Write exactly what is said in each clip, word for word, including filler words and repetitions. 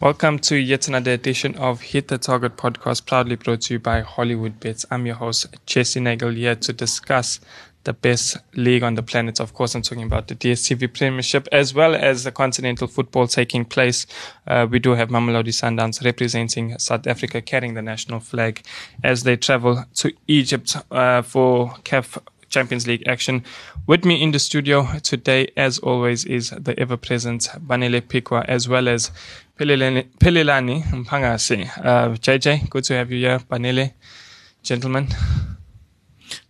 Welcome to yet another edition of Hit the Target podcast, proudly brought to you by Hollywood Bets. I'm your host, Jesse Nagel, here to discuss the best league on the planet. Of course, I'm talking about the D S T V Premiership as well as the continental football taking place. Uh, we do have Mamelodi Sundowns representing South Africa, carrying the national flag as they travel to Egypt uh, for C A F Champions League action. With me in the studio today, as always, is the ever-present Banele Pikwa, as well as Pelelani Mpangasi. Uh, J J, good to have you here. Banele, gentlemen.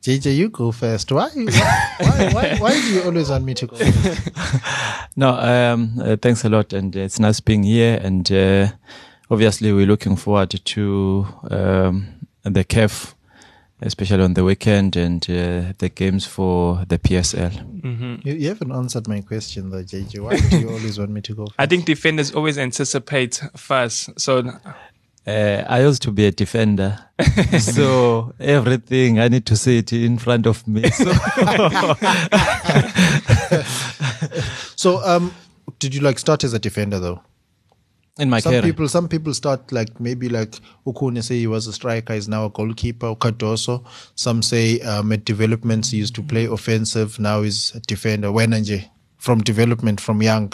J J, you go first. Why why, why, why, why do you always want me to go first? No, um, uh, thanks a lot. And it's nice being here. And uh, obviously, we're looking forward to um, the C A F, especially on the weekend, and uh, the games for the P S L. Mm-hmm. You, you haven't answered my question though, J J. Why do you always want me to go first? I think defenders always anticipate first. So uh, I used to be a defender, so everything I need to see it in front of me. So, so um, did you like start as a defender though? In my some career. people, some people start like maybe like Ukune say he was a striker, is now a goalkeeper. Ukadoso, some say um, at developments he used to play offensive, now he's a defender. Wenanje from development from young.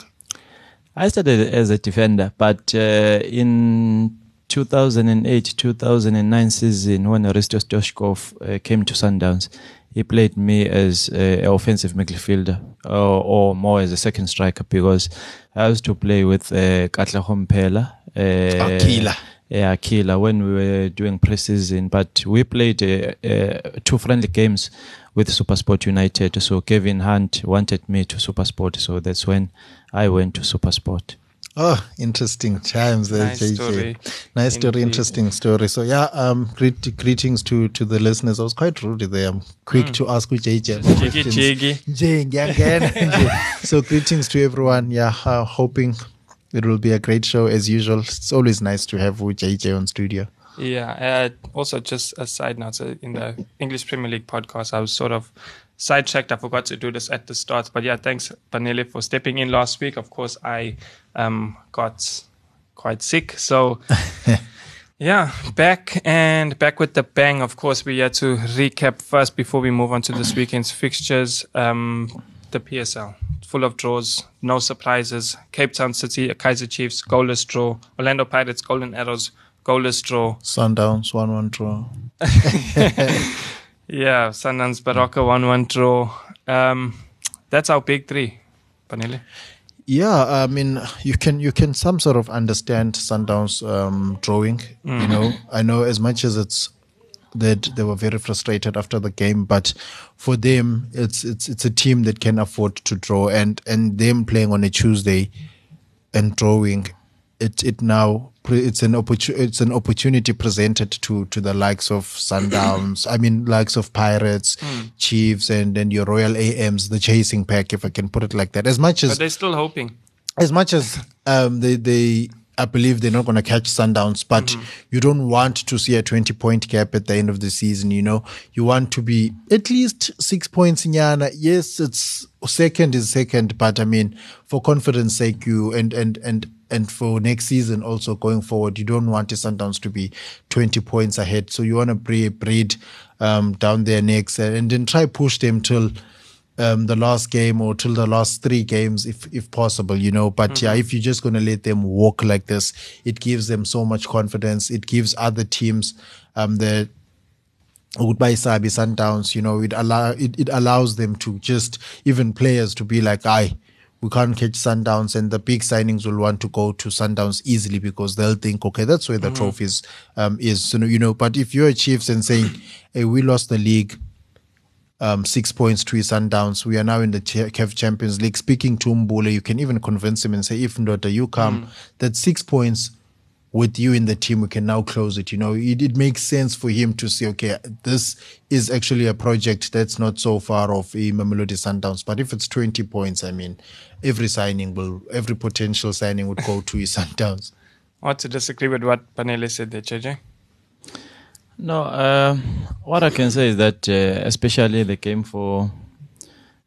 I started as a defender, but uh, in two thousand eight, two thousand nine season when Aristos Toshkov uh, came to Sundowns, he played me as an offensive midfielder uh, or more as a second striker, because I used to play with uh, Katlego Mphela. Uh, Akila. Yeah, Akila, when we were doing pre-season. But we played uh, uh, two friendly games with Supersport United. So Kevin Hunt wanted me to Supersport. So that's when I went to Supersport. Oh, interesting times there, nice J J. Story. Nice story, Indeed. interesting story. So yeah, um, greet, greetings to, to the listeners. I was quite rude there. I'm quick mm. to ask who J J. Jiggy, jiggy. again. So greetings to everyone. Yeah, uh, hoping it will be a great show as usual. It's always nice to have J J on studio. Yeah. Uh, also, just a side note, so in the English Premier League podcast, I was sort of sidetracked. I forgot to do this at the start. But yeah, thanks, Banele, for stepping in last week. Of course, I um, got quite sick. So yeah, back and back with the bang. Of course, we had to recap first before we move on to this weekend's fixtures. Um, the P S L, full of draws, no surprises. Cape Town City, Kaiser Chiefs, goalless draw. Orlando Pirates, Golden Arrows, goalless draw. Sundowns, one one draw. Yeah, Sundowns, Baroka, one one draw. Um, that's our big three, Banele. Yeah, I mean, you can you can some sort of understand Sundowns um, drawing. Mm. You know, I know as much as it's that they were very frustrated after the game, but for them, it's it's it's a team that can afford to draw, and and them playing on a Tuesday and drawing. It it now it's an opportunity it's an opportunity presented to to the likes of Sundowns. I mean, likes of Pirates, mm. Chiefs, and then your Royal A Ms, the chasing pack, if I can put it like that. As much as but they're still hoping. As much as um they they I believe they're not going to catch Sundowns, but mm-hmm. you don't want to see a twenty-point gap at the end of the season, you know. You want to be at least six points in Yana. Yes, it's second is second, but I mean, for confidence sake, you and, and, and, and for next season also going forward, you don't want the Sundowns to be twenty points ahead. So you want to breed, breed um, down their necks and, and then try push them till Um, the last game or till the last three games if if possible, you know. But mm-hmm. yeah, if you're just going to let them walk like this, it gives them so much confidence. It gives other teams um, the goodbye Sabi Sundowns, you know, it, allow, it, it allows them to just, even players to be like, aye, we can't catch Sundowns, and the big signings will want to go to Sundowns easily because they'll think, okay, that's where the mm-hmm. trophies um, is, so, you know. But if you're a Chiefs and saying, hey, we lost the league, Um, six points, three Sundowns. We are now in the C A F Champions League. Speaking to Mbule, you can even convince him and say, if Ndota, you come, mm. that six points with you in the team, we can now close it. You know, it, it makes sense for him to say, okay, this is actually a project that's not so far off a Mamelodi Sundowns. But if it's twenty points, I mean, every signing will, every potential signing would go to his Sundowns. What to disagree with what Banele said there, J J? No, uh, what I can say is that, uh, especially the game for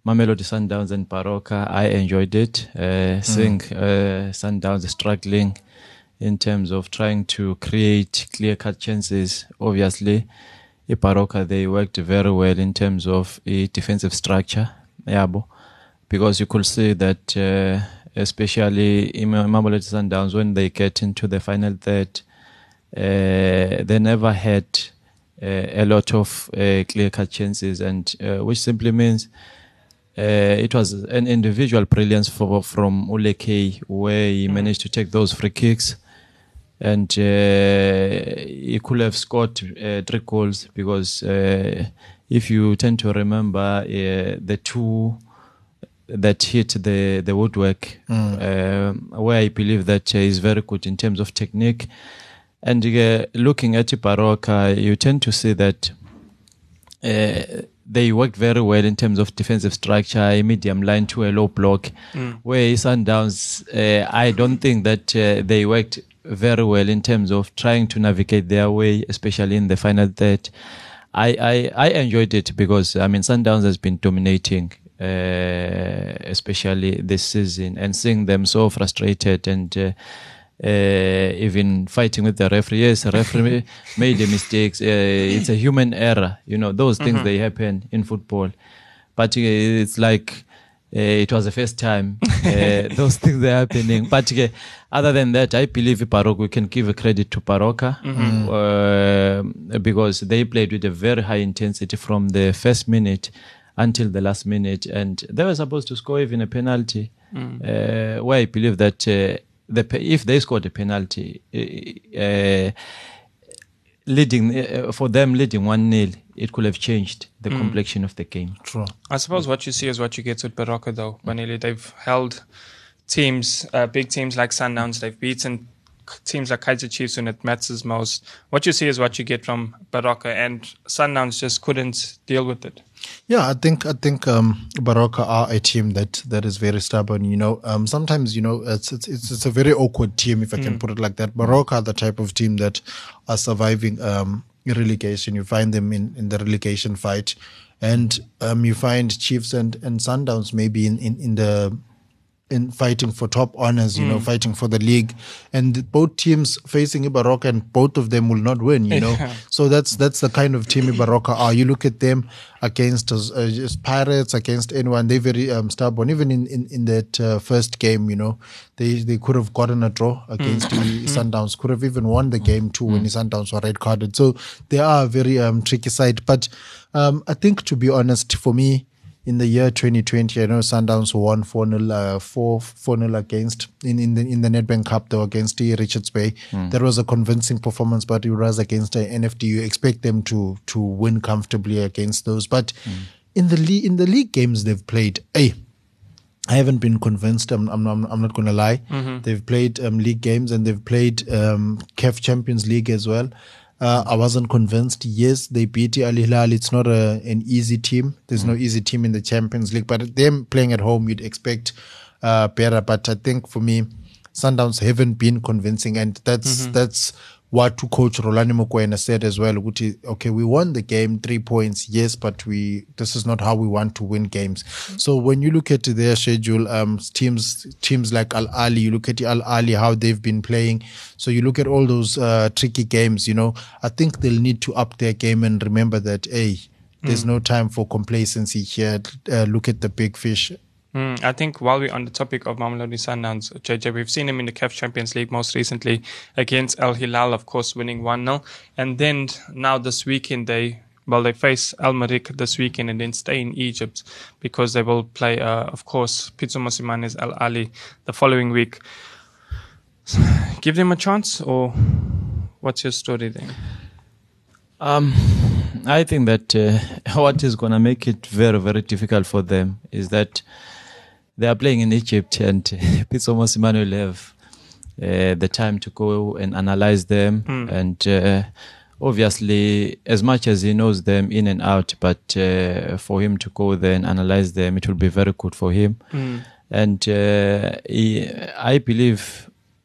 Mamelodi Sundowns and Baroka, I enjoyed it. Uh, mm. Seeing uh, Sundowns struggling in terms of trying to create clear-cut chances. Obviously, Baroka, they worked very well in terms of a defensive structure, because you could see that, uh, especially in Mamelodi Sundowns, when they get into the final third, uh, they never had uh, a lot of uh, clear-cut chances, and uh, which simply means Uh, it was an individual brilliance for, from Uleke, where he managed to take those free kicks, and uh, he could have scored uh, three goals, because uh, if you tend to remember uh, the two that hit the, the woodwork, mm. uh, where I believe that uh, is very good in terms of technique. And uh, looking at Baroka, you tend to see that Uh, they worked very well in terms of defensive structure, a medium line to a low block, mm. where Sundowns, uh, I don't think that uh, they worked very well in terms of trying to navigate their way, especially in the final third. I, I, I enjoyed it because, I mean, Sundowns has been dominating, uh, especially this season, and seeing them so frustrated and uh, Uh, even fighting with the referee. Yes, the referee made the mistakes. Uh, it's a human error. You know, those things, mm-hmm. they happen in football. But uh, it's like uh, it was the first time uh, those things are happening. But uh, other than that, I believe Baroka, we can give credit to Baroka, mm-hmm. uh, because they played with a very high intensity from the first minute until the last minute. And they were supposed to score even a penalty, mm. uh, where I believe that Uh, The, if they scored a penalty, uh, leading uh, for them leading one nil, it could have changed the mm. complexion of the game. True. I suppose what you see is what you get with Baroka, though. Banele, they've held teams, uh, big teams like Sundowns. They've beaten teams like Kaiser Chiefs when it matters most. What you see is what you get from Baroka, and Sundowns just couldn't deal with it. Yeah, I think I think um, Baroka are a team that, that is very stubborn. You know, um, sometimes you know it's it's it's a very awkward team, if I mm. can put it like that. Baroka are the type of team that are surviving um, relegation. You find them in, in the relegation fight, and um, you find Chiefs and, and Sundowns maybe in, in, in the in fighting for top honors, you mm. know, fighting for the league, and both teams facing Baroka, and both of them will not win, you know. Yeah. So that's that's the kind of team Baroka are. You look at them against uh, Pirates, against anyone, they're very um, stubborn. Even in in, in that uh, first game, you know, they they could have gotten a draw against mm. Sundowns, could have even won the game too mm. when the Sundowns were red carded. So they are a very um, tricky side. But um, I think, to be honest, for me, in the year twenty twenty, I know Sundowns won four nil uh, four nil against, in, in the in the Nedbank Cup, though, against Richards Bay. Mm. That was a convincing performance, but it was against the N F D. You expect them to to win comfortably against those. But mm. in the league in the league games they've played, hey, I haven't been convinced. I'm I'm, I'm not going to lie. Mm-hmm. They've played um, league games, and they've played um, C A F Champions League as well. Uh, I wasn't convinced. Yes, they beat Al Hilal. It's not a, an easy team. There's mm. no easy team in the Champions League. But them playing at home, you'd expect uh, better. But I think for me, Sundowns haven't been convincing. And that's mm-hmm. that's what Coach Rhulani Mokwena said as well. Which is, okay, we won the game, three points, yes, but we this is not how we want to win games. Mm-hmm. So when you look at their schedule, um, teams teams like Al Ahly, you look at Al Ahly, how they've been playing. So you look at all those uh, tricky games, you know, I think they'll need to up their game and remember that, hey, there's mm-hmm. no time for complacency here. Uh, look at the big fish. Mm, I think while we're on the topic of Mamelodi Sundowns, J J, we've seen him in the C A F Champions League most recently against Al Hilal, of course, winning one nil. And then now this weekend, they well, they face Al-Merrikh this weekend and then stay in Egypt, because they will play, uh, of course, Pitso Mosimane's Al Ahly the following week. Give them a chance, or what's your story then? Um, I think that uh, what is going to make it very, very difficult for them is that they are playing in Egypt, and Pitso Mosimane will have uh, the time to go and analyze them. Mm. And uh, obviously, as much as he knows them in and out, but uh, for him to go there and analyze them, it will be very good for him. Mm. And uh, he, I believe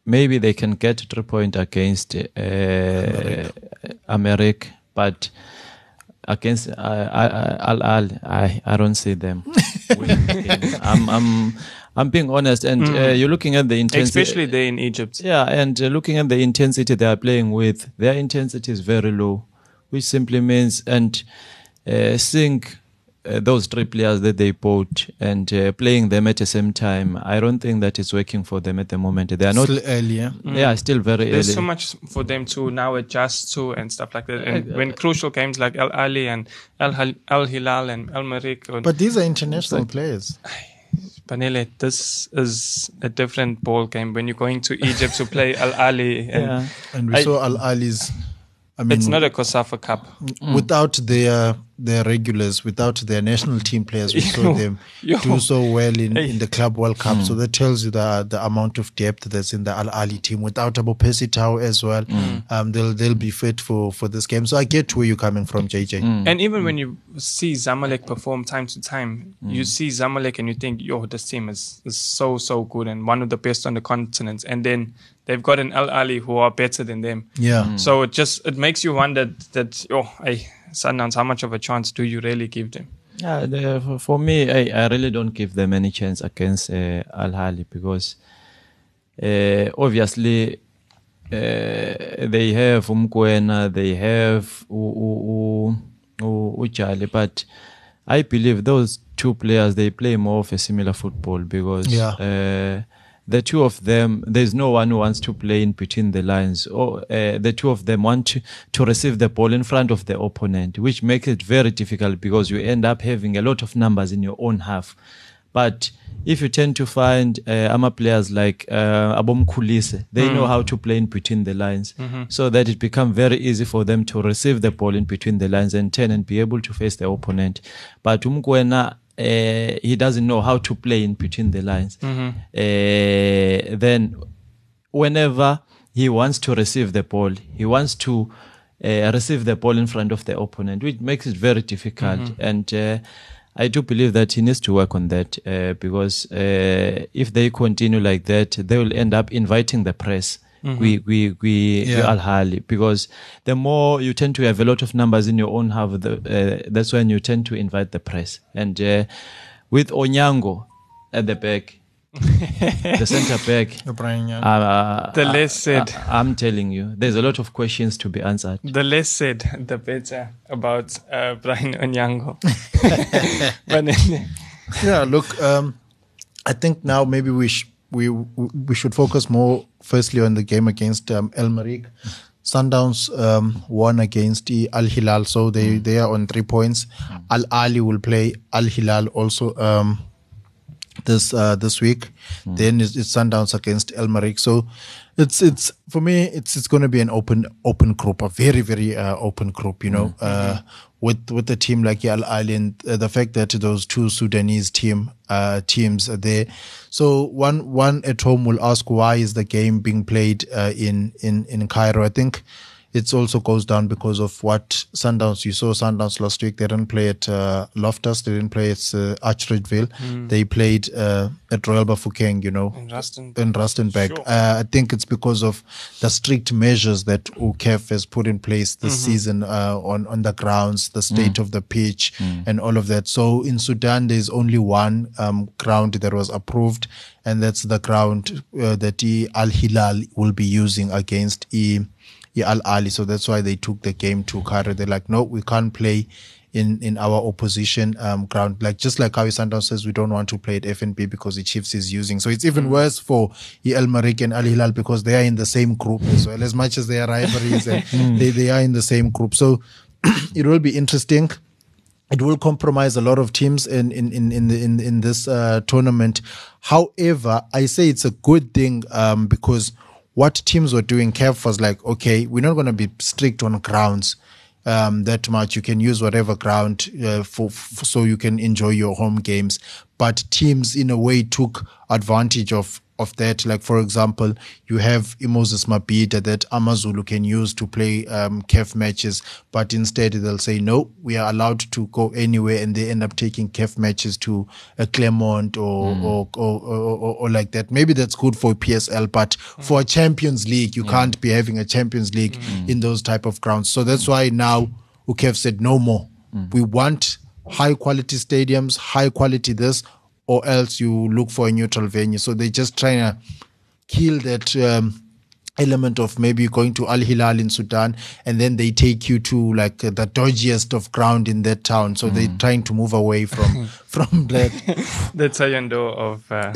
maybe they can get a three point against uh, Al-Merrikh, but against uh, Al Ahly, I, I don't see them. I'm, I'm, I'm being honest. And mm. uh, you're looking at the intensity. Especially there in Egypt. Yeah, and uh, looking at the intensity they are playing with, their intensity is very low, which simply means, and uh, seeing uh, those three players that they bought and uh, playing them at the same time, I don't think that it's working for them at the moment. They are not still earlier. Mm. Yeah, still very There's early. There's so much for them to now adjust to and stuff like that. And uh, when uh, crucial games like Al Ahly and Al Hilal and Al-Merrikh. But these are international like, players. Banele, this is a different ball game when you're going to Egypt to play Al Ahly. And, yeah. and we I, saw Al Ahly's. I mean, it's not a COSAFA Cup. Mm. Without their their regulars, without their national team players, we saw them yo. do so well in, hey. in the Club World Cup. Mm. So that tells you the the amount of depth that's in the Al Ahly team. Without Abo Pesitao as well, mm. um, they'll they'll be fit for, for this game. So I get where you're coming from, J J. Mm. And even mm. when you see Zamalek perform time to time, mm. you see Zamalek and you think, yo, this team is, is so, so good and one of the best on the continent. And then they've got an Al Ahly who are better than them. Yeah. Mm. So it just it makes you wonder that, oh, I Sundowns, how much of a chance do you really give them? Yeah, the, for me, I, I really don't give them any chance against uh, Al Ahly because uh, obviously uh, they have Mokwena, they have Uchale, but I believe those two players, they play more of a similar football because... Yeah. Uh, The two of them, there's no one who wants to play in between the lines. Or uh, the two of them want to, to receive the ball in front of the opponent, which makes it very difficult because you end up having a lot of numbers in your own half. But if you tend to find uh, ama players like uh, Abomkhulise, they mm. know how to play in between the lines, mm-hmm. so that it becomes very easy for them to receive the ball in between the lines and turn and be able to face the opponent. But Mokwena. Uh, he doesn't know how to play in between the lines. Mm-hmm. Uh, then whenever he wants to receive the ball, he wants to uh, receive the ball in front of the opponent, which makes it very difficult. Mm-hmm. And uh, I do believe that he needs to work on that uh, because uh, if they continue like that, they will end up inviting the press. Mm-hmm. We we we, yeah. we Al Ahly, because the more you tend to have a lot of numbers in your own half, the, uh, that's when you tend to invite the press. And uh, with Onyango at the back, the centre back, uh, the less said. I, I'm telling you, there's a lot of questions to be answered. The less said, the better about uh, Brian Onyango. yeah, look, um, I think now maybe we sh- we we should focus more. Firstly, on the game against um, Al-Merrikh, Sundowns um, won against Al Hilal, so they, they are on three points. Mm. Al Ahly will play Al Hilal also um, this uh, this week. Mm. Then it's, it's Sundowns against Al-Merrikh. So it's it's for me it's it's going to be an open open group, a very very uh, open group. You know, mm. uh, mm-hmm. with with a team like Al Ahly, and uh, the fact that those two Sudanese team. Uh, teams are there, so one one at home will ask why is the game being played uh, in in in Cairo. I think it also goes down because of what Sundowns. You saw Sundowns last week. They didn't play at uh, Loftus. They didn't play at uh, Archridgeville. Mm. They played uh, at Royal Bafokeng. You know, in Rustenburg. In Rustenburg. Sure. Uh, I think it's because of the strict measures that U C A F has put in place this mm-hmm. season uh, on on the grounds, the state mm. of the pitch, mm. and all of that. So in Sudan, there is only one um, ground that was approved, and that's the ground uh, that Al Hilal will be using against E. Yeah, Al Ahly. So that's why they took the game to Cairo. They're like, no, we can't play in, in our opposition um, ground. Like just like how Sundowns says, we don't want to play at F N B because the Chiefs is using. So it's even mm. worse for Al-Merrikh and Al Hilal because they are in the same group as well. As much as they are rivalries, and they they are in the same group. So it will be interesting. It will compromise a lot of teams in in in in in, in this uh, tournament. However, I say it's a good thing um, because. What teams were doing, C A F was like, okay, we're not going to be strict on grounds um, that much. You can use whatever ground uh, for, for so you can enjoy your home games. But teams, in a way, took advantage of of that. Like, for example, you have Moses Mabhida that amaZulu can use to play um, C A F matches, but instead they'll say, no, we are allowed to go anywhere, and they end up taking C A F matches to uh, Claremont or, mm. or, or, or, or, or like that. Maybe that's good for P S L, but mm. for a Champions League, you yeah. can't be having a Champions League mm. in those type of grounds. So that's why now U C A F said no more. Mm. We want high quality stadiums, high quality this, or else you look for a neutral venue. So they're just trying to kill that um, element of maybe going to Al Hilal in Sudan, and then they take you to like the dodgiest of ground in that town. So mm. they're trying to move away from from that. The Tayando of uh...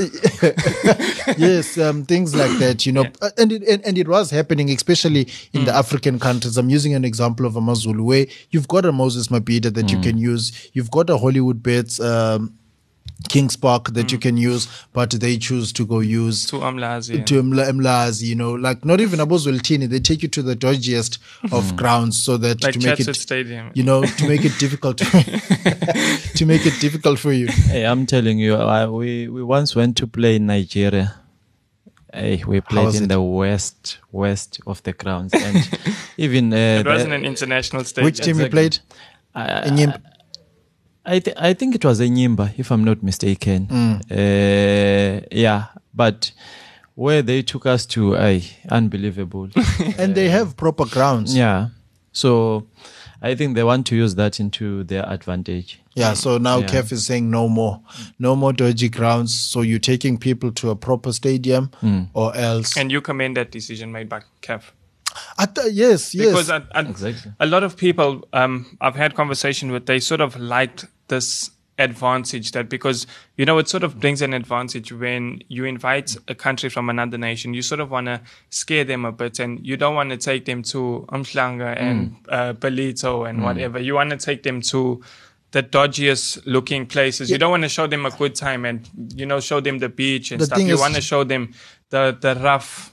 yes, um, things like that, you know. Yeah. And it and, and it was happening, especially in mm. the African countries. I'm using an example of amaZulu where you've got a Moses Mabhida that mm. you can use. You've got a Hollywood Bets. Um, King's Park that mm. you can use, but they choose to go use to eMlazi, to eMlazi, you know, like not even amaZulu Tini. They take you to the dodgiest of grounds so that like to make Church it Stadium, you know, to make it difficult to make it difficult for you. Hey, I'm telling you, I, we we once went to play in Nigeria. Hey, we played in it? the west west of the grounds, and even uh, it wasn't the, an international stadium. Which team you played? Uh, in Yimp- I th- I think it was a Nyimba, if I'm not mistaken. Mm. Uh, yeah, but where they took us to, I unbelievable. And uh, they have proper grounds. Yeah, so I think they want to use that into their advantage. Yeah, so now yeah. C A F is saying no more, no more dodgy grounds. So you're taking people to a proper stadium, mm. or else. And you commend that decision made by C A F. I th- yes, yes. Because I, I, exactly. a lot of people um, I've had conversation with, they sort of liked this advantage that because, you know, it sort of brings an advantage when you invite a country from another nation. You sort of want to scare them a bit, and you don't want to take them to Umhlanga and mm. uh, Palito and mm. whatever. You want to take them to the dodgiest looking places. Yeah. You don't want to show them a good time and, you know, show them the beach and the stuff. You is- want to show them the, the rough...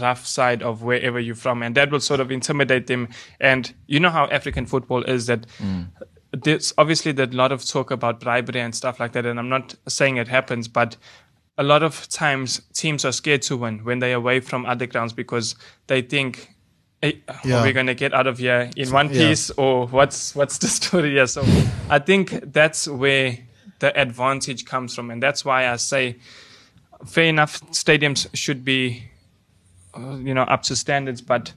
rough side of wherever you're from, and that will sort of intimidate them. And you know how African football is, that mm. there's obviously there's a lot of talk about bribery and stuff like that, and I'm not saying it happens, but a lot of times teams are scared to win when they're away from other grounds because they think, hey, yeah. are we going to get out of here in one piece, yeah. or what's what's the story here? So I think that's where the advantage comes from, and that's why I say fair enough, stadiums should be you know, up to standards, but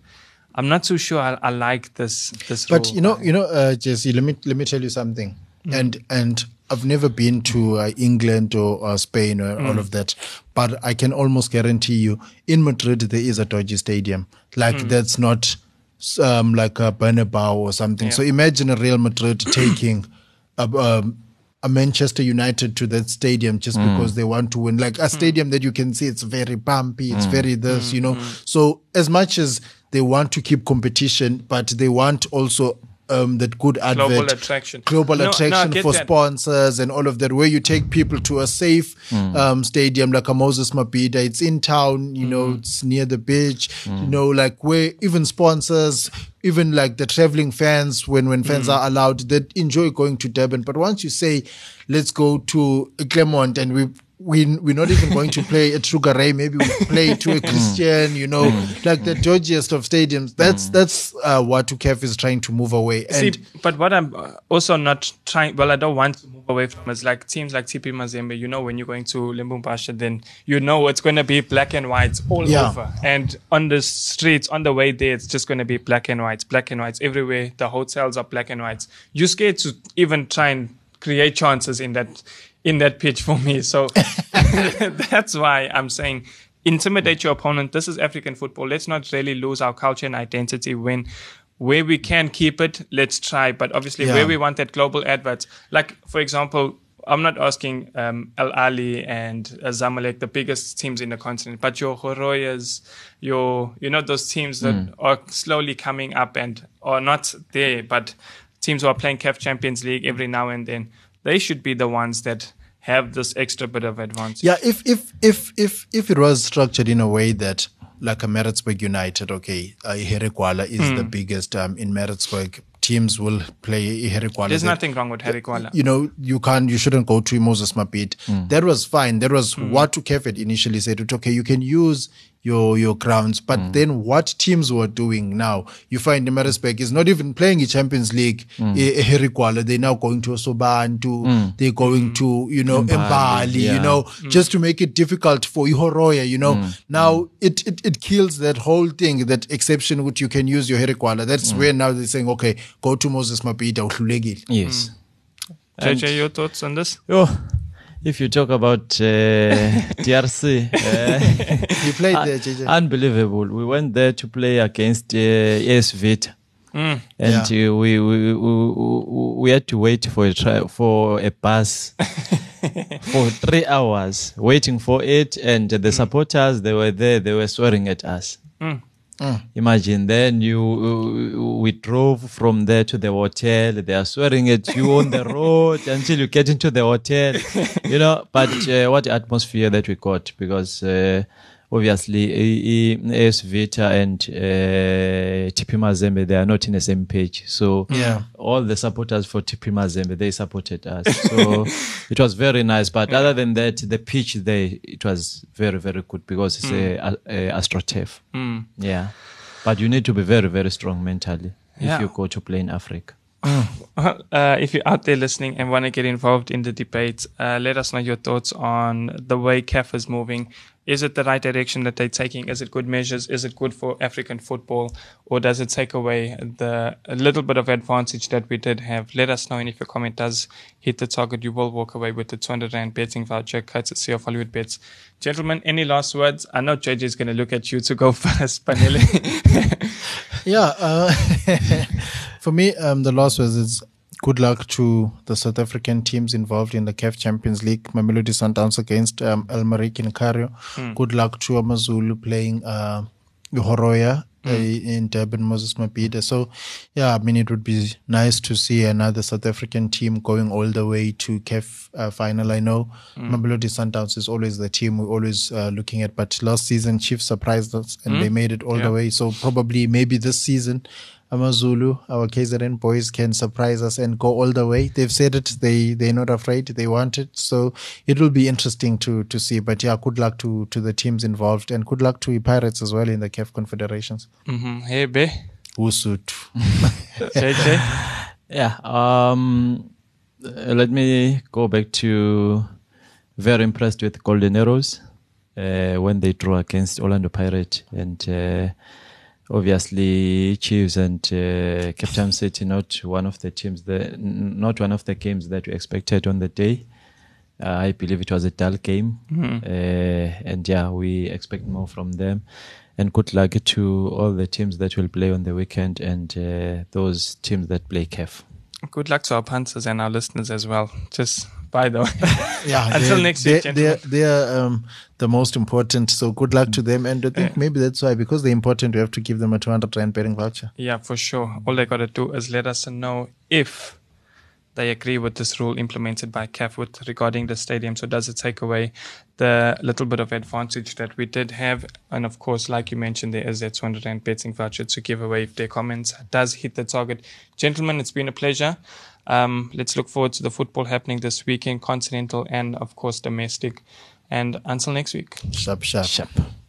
I'm not so sure I, I like this. This, but role. you know, you know, uh, Jesse, let me let me tell you something. Mm. And and I've never been to uh, England or uh, Spain or mm. all of that, but I can almost guarantee you, in Madrid there is a dodgy stadium. Like mm. that's not um, like a Bernabeu or something. Yeah. So imagine a Real Madrid taking a. Um, Manchester United to that stadium just mm. because they want to win, like a stadium mm. that you can see it's very bumpy, it's mm. very this, you know. Mm. So as much as they want to keep competition, but they want also um, that good advert, global attraction, global no, attraction no, for that. sponsors and all of that, where you take people to a safe mm. um, stadium like a Moses Mabhida. It's in town, you mm. know, it's near the beach, mm. you know, like where even sponsors. Even like the traveling fans, when, when fans mm. are allowed, they enjoy going to Durban. But once you say, let's go to Claremont and we, we, we're not even going to play at Sugar Ray, maybe we play to a Christian, you know, mm. like the dodgiest of stadiums. That's mm. that's uh, what U C A F is trying to move away. And see, but what I'm also not trying, well, I don't want to move away from is like teams like T P Mazembe, you know, when you're going to Limbombashi, then you know it's going to be black and white all yeah. over. And on the streets, on the way there, it's just going to be black and white. It's black and whites everywhere. The hotels are black and whites. You're scared to even try and create chances in that in that pitch for me. So that's why I'm saying intimidate your opponent. This is African football. Let's not really lose our culture and identity. When where we can keep it, let's try. But obviously, yeah. where we want that global advert, like for example, I'm not asking um, Al Ahly and uh, Zamalek, the biggest teams in the continent, but your Horoyas, your, you know, those teams that mm. are slowly coming up and are not there, but teams who are playing C A F Champions League every now and then, they should be the ones that have this extra bit of advantage. Yeah, if if if if if it was structured in a way that, like a Maritzburg United, okay, uh, Herikwala is mm. the biggest um, in Maritzburg. Teams will play Herikwala. There's that, nothing wrong with Herikwala. You know, you can't, you shouldn't go to Moses Mabhida. Mm. That was fine. That was mm. what U C A F had initially said. Okay, you can use your your grounds, but mm. then what teams were doing now? You find Maritzburg is not even playing a Champions League. Mm. E- Herikwala, they're now going to Sobantu. Mm. They're going mm. to, you know, Mbali, yeah. you know, mm. just to make it difficult for iHoroya, you know. Mm. Now mm. It, it it kills that whole thing, that exception which you can use your Herikwala. That's mm. where now they're saying, okay, go to Moses Mabhida. Yes. Mm. J J, your thoughts on this? Oh, if you talk about uh, D R C, uh, you played there, J J. Unbelievable. We went there to play against uh, A S Vita. Mm. And yeah. uh, we, we, we we had to wait for a tri- for a bus for three hours waiting for it, and the mm. supporters, they were there, they were swearing at us. Mm. Mm. Imagine, then you we drove from there to the hotel. They are swearing at you on the road until you get into the hotel, you know. But uh, what atmosphere that we got, because. Uh, Obviously, A S Vita and uh, T P Mazembe, they are not in the same page. So yeah. all the supporters for T P Mazembe, they supported us. So it was very nice. But yeah. other than that, the pitch there, it was very, very good because it's mm. a, a AstroTurf. Mm. Yeah. But you need to be very, very strong mentally yeah. if you go to play in Africa. Uh, if you're out there listening and want to get involved in the debate, uh, let us know your thoughts on the way C A F is moving. Is it the right direction that they're taking? Is it good measures? Is it good for African football? Or does it take away the a little bit of advantage that we did have? Let us know, and if your comment does hit the target, you will walk away with the two hundred rand betting voucher courtesy of Hollywood Bets. Gentlemen, any last words? I know J J is going to look at you to go first, Banele. yeah, uh, for me, um, the last words is good luck to the South African teams involved in the C A F Champions League. Mamelodi Sundowns against um, Al-Merrikh in Cairo. Mm. Good luck to amaZulu playing uh, iHoroya mm. uh, in Durban, Moses Mabhida. So, yeah, I mean, it would be nice to see another South African team going all the way to C A F uh, final. I know mm. Mamelodi Sundowns is always the team we're always uh, looking at. But last season, Chiefs surprised us and mm. they made it all yeah. the way. So probably maybe this season, amaZulu, our K Z N boys, can surprise us and go all the way. They've said it. They, they're not afraid. They want it. So it will be interesting to to see. But yeah, good luck to, to the teams involved, and good luck to the Pirates as well in the C A F Confederations. Mm-hmm. Hey, be. Usutu. J J? Yeah. Um, let me go back to very impressed with Golden Arrows uh, when they drew against Orlando Pirates, and uh, obviously, Chiefs and uh, Cape Town City, not one of the teams, the not one of the games that we expected on the day. Uh, I believe it was a dull game, mm-hmm. uh, and yeah, we expect more from them. And good luck to all the teams that will play on the weekend, and uh, those teams that play C A F. Good luck to our punters and our listeners as well. Just. By the way, yeah, until next week, they're, they're um, the most important. So good luck to them, and I think yeah. maybe that's why, because they're important, we have to give them a two hundred rand betting voucher. Yeah, for sure. All they gotta do is let us know if they agree with this rule implemented by C A F with regarding the stadium. So does it take away the little bit of advantage that we did have? And of course, like you mentioned, there is that two hundred rand betting voucher to give away if their comments does hit the target. Gentlemen, it's been a pleasure. Um, let's look forward to the football happening this weekend, continental and, of course, domestic. And until next week. Shap, shap. Shap.